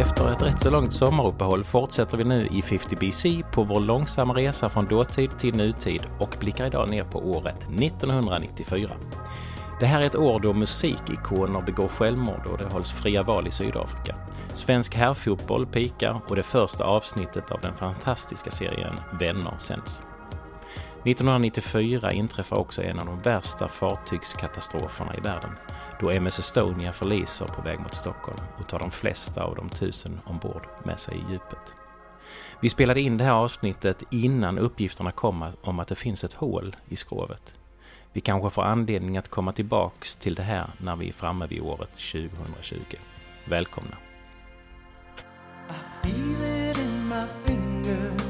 Efter ett rätt så långt sommaruppehåll fortsätter vi nu i 50 BC på vår långsamma resa från dåtid till nutid och blickar idag ner på året 1994. Det här är ett år då musikikoner begår självmord och det hålls fria val i Sydafrika. Svensk herrfotboll pikar och det första avsnittet av den fantastiska serien Vänner sänds. 1994 inträffar också en av de värsta fartygskatastroferna i världen då MS Estonia förliser på väg mot Stockholm och tar de flesta av de 1000 ombord med sig i djupet. Vi spelade in det här avsnittet innan uppgifterna kom om att det finns ett hål i skrovet. Vi kanske får anledning att komma tillbaks till det här när vi är framme vid året 2020. Välkomna! I feel it in my fingers.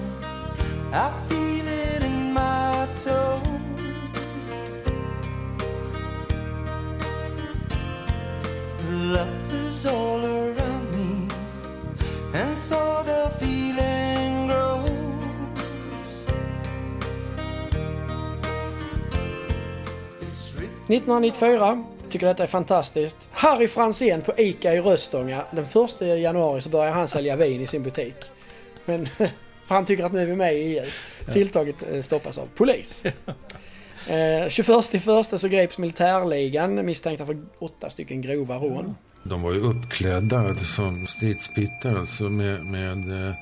I feel it in my toe. Love is all around me and so the feeling grows. –1994. Tycker detta är fantastiskt. Harry Fransén på ICA i Röstånga. Den 1 januari så börjar han sälja vin i sin butik. Men för han tycker att nu är vi med i EU. Tilltaget stoppas av polis. 21.1 så greps militärligan misstänkta för 8 stycken grova rån. De var ju uppklädda som stridspittar, alltså med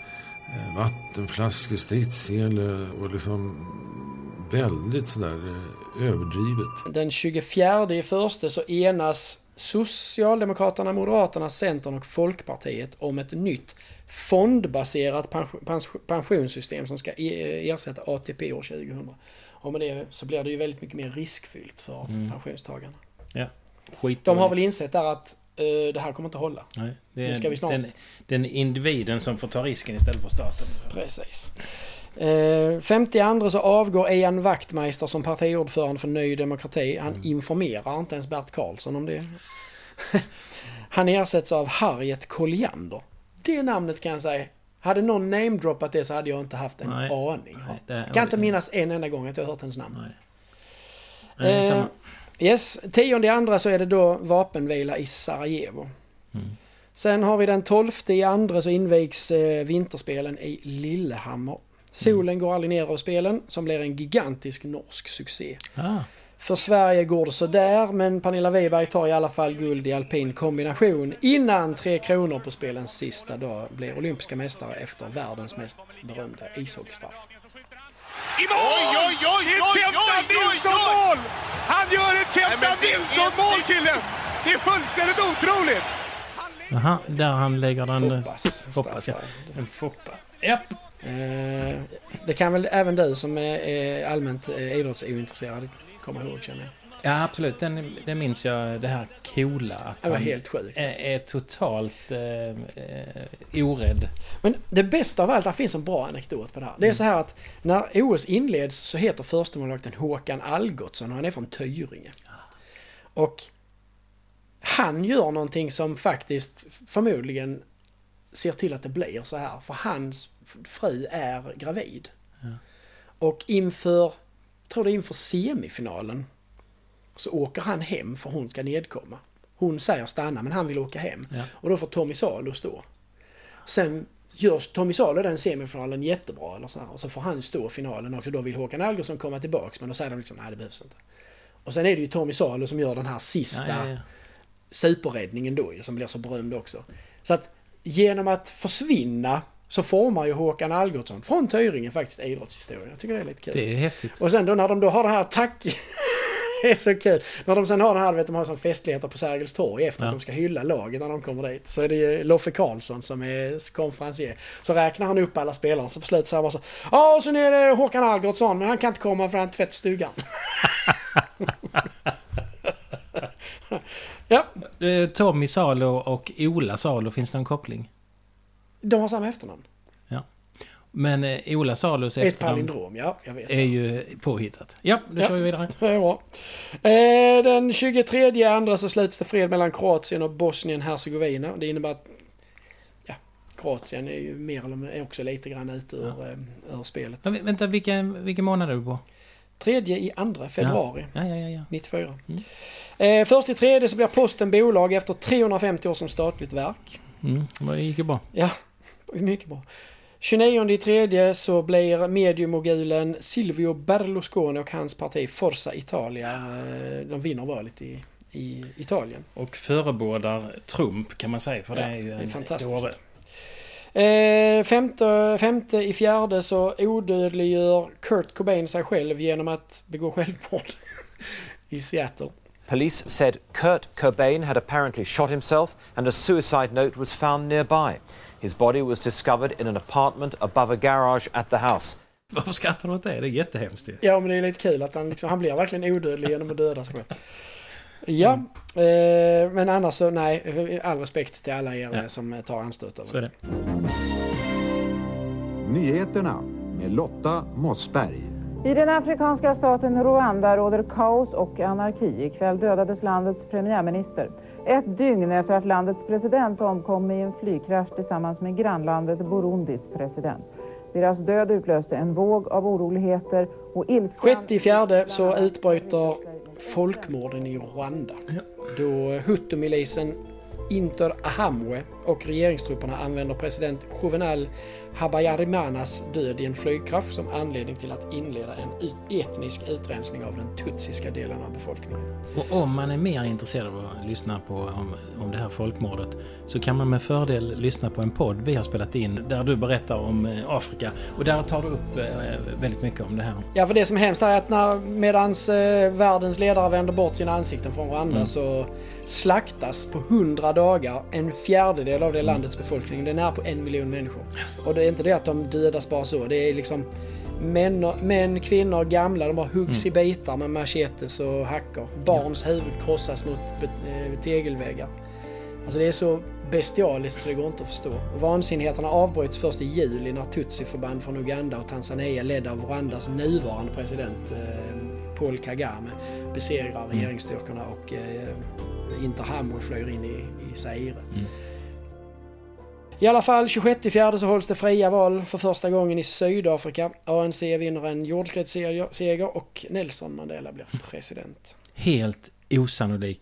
vattenflaskor, stridsseler och liksom väldigt sådär överdrivet. Den 24.1 så enas Socialdemokraterna, Moderaterna, Centern och Folkpartiet om ett nytt fondbaserat pensionssystem som ska ersätta ATP år 2000. Och med det så blir det ju väldigt mycket mer riskfyllt för pensionstagarna. Ja. De har väl insett där att det här kommer inte hålla. Nej, det är nu ska vi snart. Den individen som får ta risken istället för staten. Precis. 52 så avgår Ian Wachtmeister som partiordförande för Nöjd Demokrati. Han informerar inte ens Bert Karlsson om det. Han ersätts av Harriet Colliander. Det namnet kan jag säga. Hade någon namedroppat det så hade jag inte haft en aning. Jag kan inte minnas en enda gång att jag hört hennes namn. Nej. 10.2 så är det då vapenvila i Sarajevo. Sen har vi den 12.2 så invigs vinterspelen i Lillehammer. Solen går aldrig ner av spelen som blir en gigantisk norsk succé. För Sverige går det så där, men Pernilla Weberg tar i alla fall guld i alpin kombination innan 3 kronor på spelens sista dag blir olympiska mästare efter världens mest berömda ishockeystraff. Oj! Ett Kenta Nilsson-mål! Han gör ett Kenta Nilsson-mål, killen! Det är fullständigt otroligt! Aha, där han lägger den... Foppas, ja. En foppa. Japp! Det kan väl även du som är allmänt idrottsintresserad komma ihåg, känner jag. Ja, absolut. Det minns jag, det här coola. Att det var helt sjukt. Är totalt orädd. Men det bästa av allt, det finns en bra anekdot på det här. Det är så här att när OS inleds så heter förstemålvakten Håkan Algotsson och han är från Töjuringe. Och han gör någonting som faktiskt förmodligen ser till att det blir så här. För hans fru är gravid. Ja. Och inför semifinalen så åker han hem för hon ska nedkomma. Hon säger stanna men han vill åka hem. Ja. Och då får Tommy Salo stå. Sen gör Tommy Salo den semifinalen jättebra eller så här, och så får han stå i finalen också. Då vill Håkan Algotsson komma tillbaks men då säger de liksom nej, det behövs inte. Och sen är det ju Tommy Salo som gör den här sista superräddningen då som blir så berömd också. Så att genom att försvinna så formar ju Håkan Algotsson från Töringen faktiskt idrottshistoria. Jag tycker det är lite kul. Det är häftigt. Och sen då när de då har det här det är så kul. När de sen har den här, vet de har sån festligheter på Särgels torg efter att de ska hylla laget när de kommer dit. Så är det Loffe Karlsson som är konferencier. Så räknar han upp alla spelare så beslutar han så. Ja, och så nu är det Håkan Algotsson, men han kan inte komma från tvättstugan. Ja. Tommy Salo och Ola Salo, finns det en koppling? De har samma efternamn. Ja. Men Ola Salos efternamn... Ett palindrom, ja. Jag vet. ...är ju påhittat. Ja, då kör vi vidare. Ja. Den 23.2 så sluts det fred mellan Kroatien och Bosnien Herzegovina. Det innebär att Kroatien är ju mer eller också lite grann ut ur spelet. Men, vänta, vilken månad är du på? 3.2 februari 94. 1.3 så blir posten bolag efter 350 år som statligt verk. Det gick ju bra. Ja, mycket bra. 29/3 så blir mediemogulen Silvio Berlusconi och hans parti Forza Italia. De vinner valet i Italien. Och förebådar Trump, kan man säga, för ja, det är ju en dåre. 5/4 så odödliggör Kurt Cobain sig själv genom att begå självmord i Seattle. Police said Kurt Cobain had apparently shot himself and a suicide note was found nearby. His body was discovered in an apartment above a garage at the house. Varför skrattar du åt det? Det är jättehemskt. Ja, men det är lite kul att han blir verkligen odödlig genom att döda sig själv. Ja, men annars så nej, all respekt till alla er som tar anstöt över det. Nyheterna med Lotta Mossberg. I den afrikanska staten Rwanda råder kaos och anarki. Ikväll dödades landets premiärminister. Ett dygn efter att landets president omkom i en flygkrasch tillsammans med grannlandet Burundis president. Deras död utlöste en våg av oroligheter och ilska. 6/4 så utbryter folkmorden i Rwanda. Då Hutu-milisen Interahamwe och regeringstrupperna använder president Juvenal Habayarimanas död i en flygkrasch som anledning till att inleda en etnisk utrensning av den tutsiska delen av befolkningen. Och om man är mer intresserad av att lyssna på om det här folkmordet, så kan man med fördel lyssna på en podd vi har spelat in där du berättar om Afrika, och där tar du upp väldigt mycket om det här. Ja, för det som hemskt är att medans världens ledare vänder bort sina ansikten från varandra så slaktas på 100 dagar en fjärdedel av det landets befolkning. Den är på 1 miljon människor. Och det är inte det att de dödas bara så. Det är liksom män, kvinnor, gamla. De bara huggs i bitar med machetes och hackor. Barns huvud krossas mot tegelväggar. Alltså det är så bestialiskt så det går inte att förstå. Vansinnigheterna avbröts först i juli när Tutsi-förband från Uganda och Tanzania ledda av Rwandas nuvarande president Paul Kagame besegrar regeringsstyrkorna och Interahamwe flyr in i Zaire. I alla fall 26/4 så hålls det fria val för första gången i Sydafrika. ANC vinner en jordskredsseger och Nelson Mandela blir president. Helt osannolikt.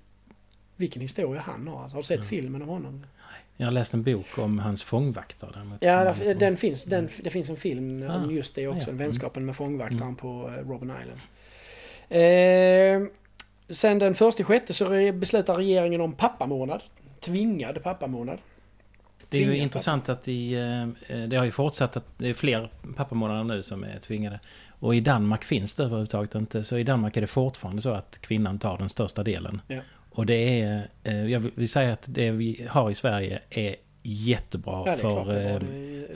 Vilken historia han har. Har du sett filmen om honom? Jag har läst en bok om hans fångvaktare. Ja, det finns en film om just det också. Vänskapen med fångvaktaren på Robben Island. Sen den 1/6 så beslutar regeringen om pappamånad. Tvingad pappamånad. Det är ju intressant att det har ju fortsatt att det är fler pappamånader nu som är tvingade. Och i Danmark finns det överhuvudtaget inte. Så i Danmark är det fortfarande så att kvinnan tar den största delen. Ja. Och det är, jag vill säga att det vi har i Sverige är jättebra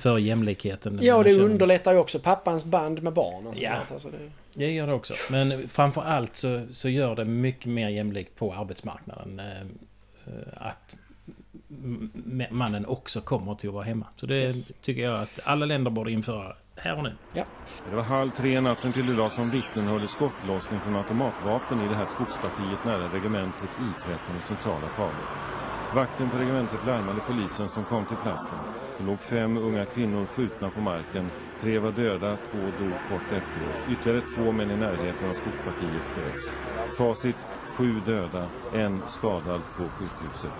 för jämlikheten. Ja, och det underlättar ju också pappans band med barnen. Ja, det gör det också. Men framförallt så gör det mycket mer jämlikt på arbetsmarknaden att mannen också kommer till att vara hemma. Så det tycker jag att alla länder borde införa här och nu. Ja. Det var 2:30 natten till idag som vittnen höll skottlossning från automatvapen i det här skogspartiet nära regementet I13 i centrala Falun. Vakten på regementet larmade polisen som kom till platsen. Det låg 5 unga kvinnor skjutna på marken. 3 var döda, 2 dog kort efteråt. Ytterligare 2 män i närheten av skogspartiet sköts. Facit, 7 döda, 1 skadad på sjukhuset.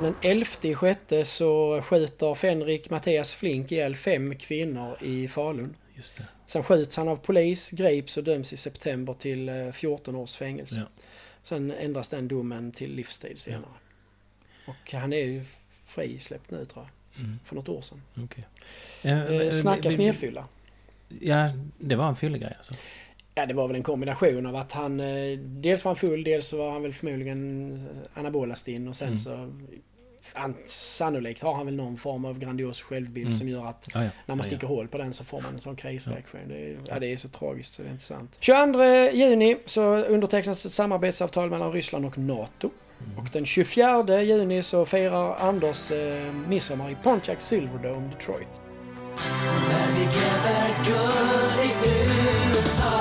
Den 11/6 så skjuter Fenrik Mattias Flink ihjäl 5 kvinnor i Falun. Just det. Sen skjuts han av polis, grips och döms i september till 14 års fängelse. Ja. Sen ändras den domen till livstid senare. Ja. Och han är ju frisläppt nu tror jag. För något år sedan. Okay. Snackas nedfylla. Ja, det var en fyllegrej alltså. Ja, det var väl en kombination av att han dels var han full, dels var han väl förmodligen anabolast in och sen så sannolikt har han väl någon form av grandios självbild som gör att när man sticker hål på den så får man en sån krisreaktion. Det är så tragiskt så det är inte sant. 22 juni så undertecknas ett samarbetsavtal mellan Ryssland och NATO. Och den 24 juni så firar Anders midsommar i Pontiac Silverdome, Detroit. Men vi kräver guld i USA.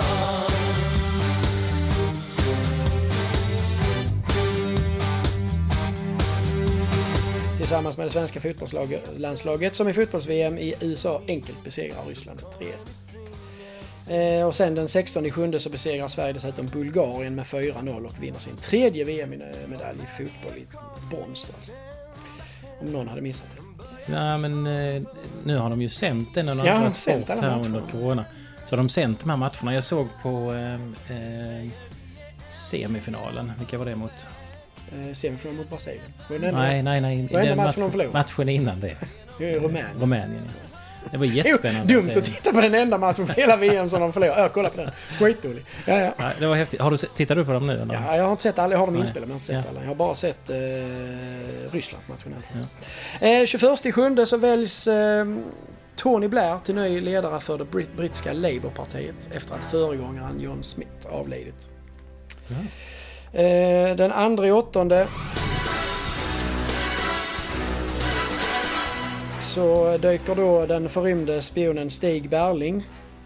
Tillsammans med det svenska fotbollslandslaget som i fotbolls-VM i USA enkelt besegrar Ryssland 3-1. Och sen den 16/7 så besegrar Sverige dessutom Bulgarien med 4-0 och vinner sin 3:e VM-medalj i fotboll i brons. om någon hade missat det. Nej, men nu har de ju sänt den. Ja, de har sänt alla här under corona. Så de sänt de här matcherna. Jag såg på semifinalen. Vilka var det mot? Semifinalen mot Brasilien. Nej. Den matchen innan det. Rumänien, ja. Det var jättespännande. Dumt att titta på den enda matchen för hela VM som de förlorade. Kolla på den. Skitdålig. Ja. Nej, det var häftigt. Tittar du på dem nu? Eller? Ja, jag har inte sett alla. Jag har dem inspelade, men jag har inte sett alla. Jag har bara sett Rysslands matchen. Ja. 21/7 så väljs Tony Blair till ny ledare för det brittiska Labourpartiet efter att föregångaren John Smith avlidit. Ja. Den 2/8 så dyker då den förrymde spionen Stig Berling,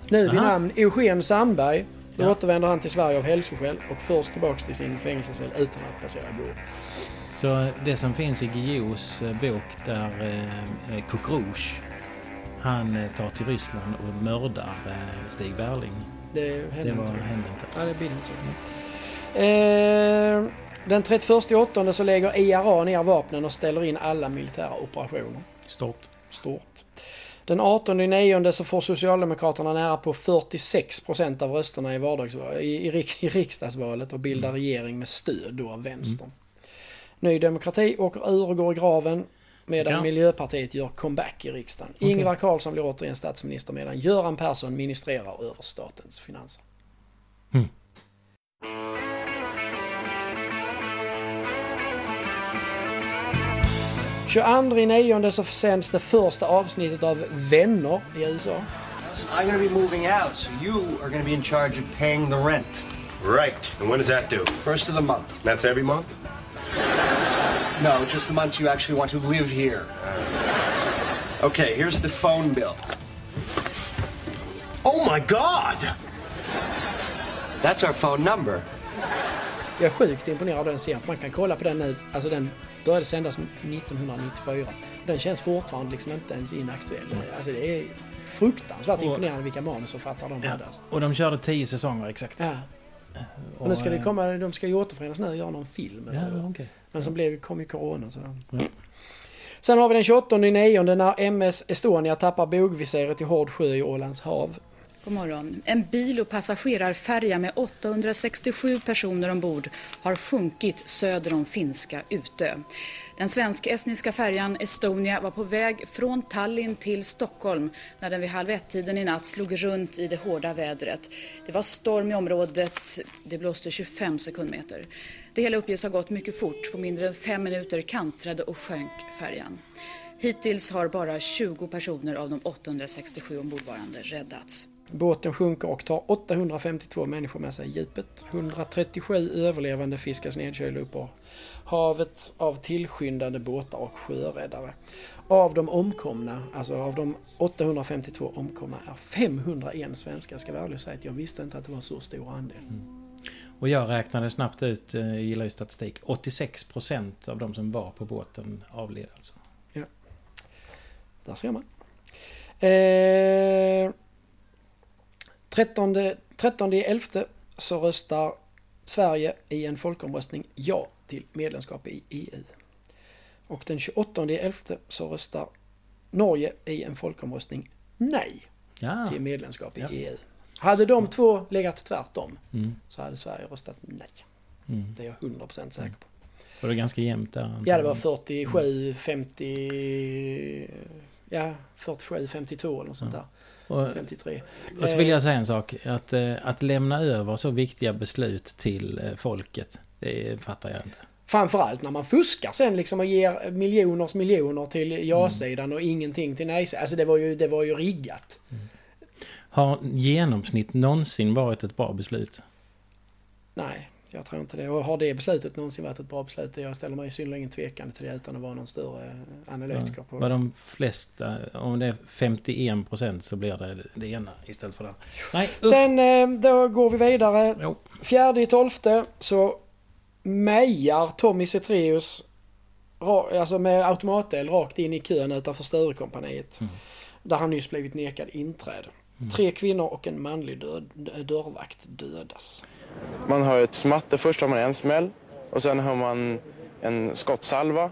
nu vid namn Eugen Sandberg. Då återvänder han till Sverige av hälsoskäl och förs tillbaka till sin fängelsecell utan att passera bord. Så det som finns i Guillous bok där Coq Rouge, han tar till Ryssland och mördar Stig Berling. Det hände inte. Ja, det blir inte så. Den 31/8 så lägger IRA ner vapnen och ställer in alla militära operationer. Stort. Den 18/9 så får Socialdemokraterna nära på 46% av rösterna i riksdagsvalet och bildar regering med stöd då av vänstern. Nöjd Demokrati åker ur och går i graven medan Miljöpartiet gör comeback i riksdagen. Okay. Ingvar Carlsson blir återigen statsminister medan Göran Persson ministrerar över statens finanser. Mm. Så 22/9 så sänds det första avsnittet av Vänner i USA. I'm going to be moving out, so you are going to be in charge of paying the rent. Right. And when does that do? First of the month. That's every month? No, just the months you actually want to live here. Okay, here's the phone bill. Oh my God! That's our phone number. Jag är sjukt imponerad av den serien, för man kan kolla på den nu. Alltså den började sändas 1994. Den känns fortfarande liksom inte ens inaktuell. Alltså det är fruktansvärt imponerande vilka manus som fattar de hade. Alltså. Och de körde 10 säsonger exakt. Ja. Och nu ska det komma, de ska ju återförenas nu och göra någon film. Ja, okay. Men som kom ju corona. Så. Ja. Sen har vi den 28/9 när MS Estonia tappar bogvisiret i hård sjö i Ålands hav. God morgon. En bil- och passagerarfärja med 867 personer ombord har sjunkit söder om finska Utö. Den svensk-estniska färjan Estonia var på väg från Tallinn till Stockholm när den vid 00:30 i natt slog runt i det hårda vädret. Det var storm i området, det blåste 25 sekundmeter. Det hela uppges ha gått mycket fort, på mindre än 5 minuter kantrade och sjönk färjan. Hittills har bara 20 personer av de 867 ombordvarande räddats. Båten sjunker och tar 852 människor med sig i djupet. 137 överlevande fiskas nedkylda upp på havet av tillskyndande båtar och sjöräddare. Av de omkomna, alltså av de 852 omkomna, är 501 svenskar. Ska väl säga att jag visste inte att det var så stor andel. Mm. Och jag räknade snabbt ut, jag gillar ju statistik, 86% av de som var på båten avled alltså. Ja, där ser man. 13/11 så röstar Sverige i en folkomröstning ja till medlemskap i EU. Och den 28/11 så röstar Norge i en folkomröstning nej till medlemskap i EU. Hade de två legat tvärtom så hade Sverige röstat nej. Det är jag 100% säker på. Var det ganska jämnt där? Ja, det var 47-52 eller något sånt där. Och 53. Och så vill jag säga en sak, att lämna över så viktiga beslut till folket, det fattar jag inte. Framförallt när man fuskar sen liksom och ger miljoner till ja-sidan och ingenting till nej-sidan. Alltså det var ju riggat. Mm. Har genomsnitt någonsin varit ett bra beslut? Nej, jag tror inte det. Och har det beslutet någonsin varit ett bra beslut? Jag ställer mig synnerligen tvekande till det utan att vara någon större analytiker på. Var de flesta, om det är 51% så blir det ena istället för det. Nej. Sen då går vi vidare. 4/12 så mejar Tommy Cetrius alltså med automatel rakt in i kön utanför Sturekompaniet. Mm. Där han nyss blivit nekad inträde. 3 kvinnor och en manlig dörrvakt dödas. Man hör ett smatt. Först har man en smäll och sen hör man en skottsalva.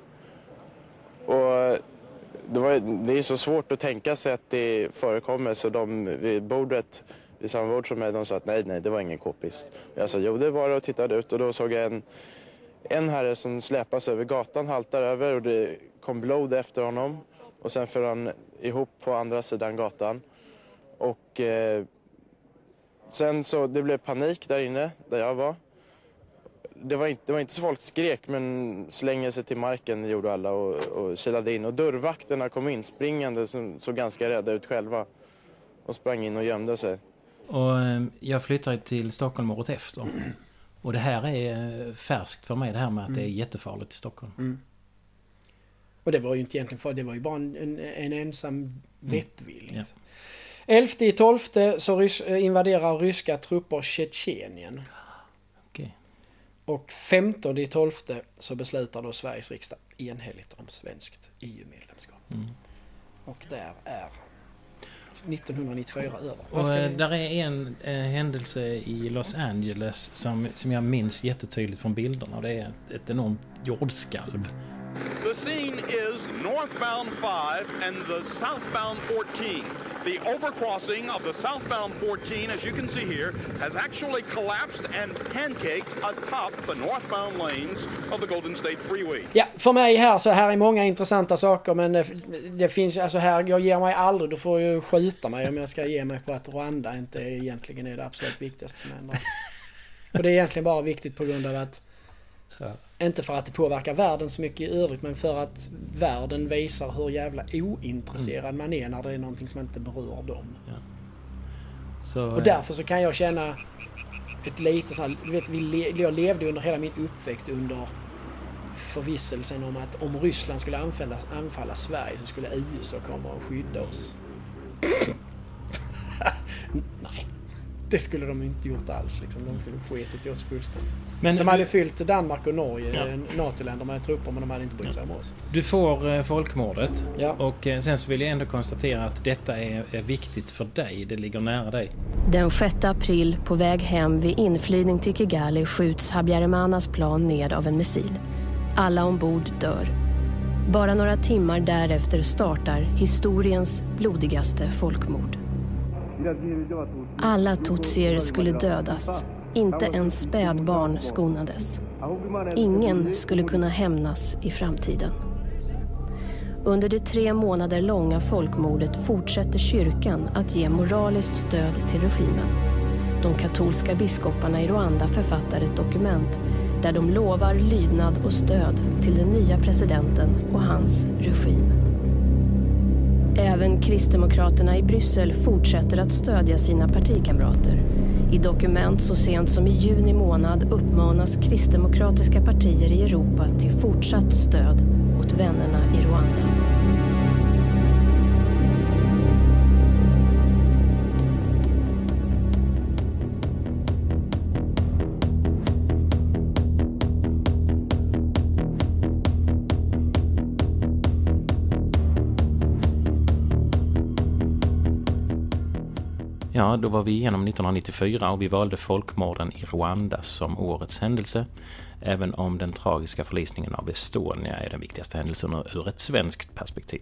Och det är så svårt att tänka sig att det förekommer, så de vid bordet, i samma bord som mig, de sa att nej, det var ingen kopist. Jag sa jo, det var det, och tittade ut och då såg jag en herre som släpas över gatan, haltar över, och det kom blod efter honom. Och sen för han ihop på andra sidan gatan. Och sen så det blev panik där inne, där jag var. Det var inte så folk skrek, men slängde sig till marken gjorde alla och kilade in. Och dörrvakterna kom in springande, som såg ganska rädda ut själva. Och sprang in och gömde sig. Och jag flyttade till Stockholm året efter. Och det här är färskt för mig, det här med att det är jättefarligt i Stockholm. Mm. Och det var ju inte egentligen farligt, det var ju bara en ensam vettvill. Mm. Liksom. Ja. 11-12 så invaderar ryska trupper Tjetjenien. Okej. Och 15-12 så beslutar då Sveriges riksdag enhälligt om svenskt EU-medlemskap. Mm. Och där är 1994 över. Och där är en händelse i Los Angeles som jag minns jättetydligt från bilderna. Det är ett enormt jordskalv. The scene is northbound 5 and the southbound 14. The overcrossing of the southbound 14, as you can see here, has actually collapsed and pancaked atop the northbound lanes of the Golden State Freeway. Ja, för mig här så här är många intressanta saker, men det finns alltså här, jag ger mig aldrig, du får ju skjuta mig om jag ska ge mig på att Rwanda inte egentligen är det absolut viktigaste som händer. Och det är egentligen bara viktigt på grund av att inte för att det påverkar världen så mycket i övrigt, men för att världen visar hur jävla ointresserad man är när det är någonting som inte berör dem. Ja. Så, och därför så kan jag känna ett lite så här, du vet, jag levde under hela min uppväxt under förvisselsen om att om Ryssland skulle anfalla Sverige så skulle USA komma och skydda oss. Nej. Det skulle de inte gjort alls. Liksom. De skulle sketit i oss fullständigt. Men de hade fyllt Danmark och Norge, ja. NATO-länder med trupper, men de hade inte brytt sig om oss. Du får folkmordet. Ja. Och sen så vill jag ändå konstatera att detta är viktigt för dig. Det ligger nära dig. Den 6 april på väg hem vid inflygning till Kigali skjuts Habayarimanas plan ned av en missil. Alla ombord dör. Bara några timmar därefter startar historiens blodigaste folkmord. Alla tutsier skulle dödas, inte ens spädbarn skonades. Ingen skulle kunna hämnas i framtiden. Under det 3 månader långa folkmordet fortsätter kyrkan att ge moraliskt stöd till regimen. De katolska biskoparna i Rwanda författar ett dokument där de lovar lydnad och stöd till den nya presidenten och hans regim. Även kristdemokraterna i Bryssel fortsätter att stödja sina partikamrater. I dokument så sent som i juni månad uppmanas kristdemokratiska partier i Europa till fortsatt stöd åt vännerna i Rwanda. Ja, då var vi igenom 1994 och vi valde folkmorden i Rwanda som årets händelse. Även om den tragiska förlisningen av Estonia är den viktigaste händelsen ur ett svenskt perspektiv.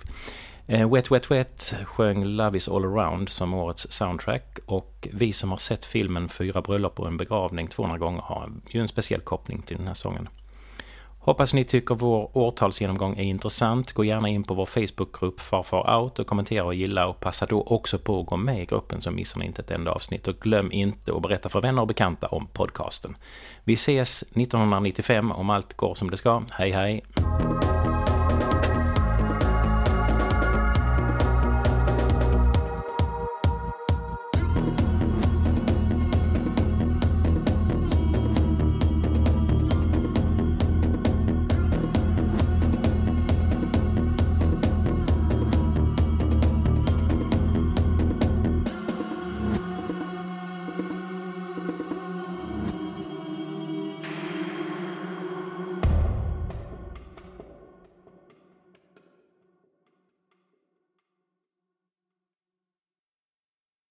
Wet Wet Wet sjöng Love is all around som årets soundtrack. Och vi som har sett filmen 4 bröllop och en begravning 200 gånger har ju en speciell koppling till den här sången. Hoppas ni tycker vår årtalsgenomgång är intressant. Gå gärna in på vår Facebookgrupp Farfar Out och kommentera och gilla, och passa då också på att gå med i gruppen så missar ni inte ett enda avsnitt. Och glöm inte att berätta för vänner och bekanta om podcasten. Vi ses 1995 om allt går som det ska. Hej hej!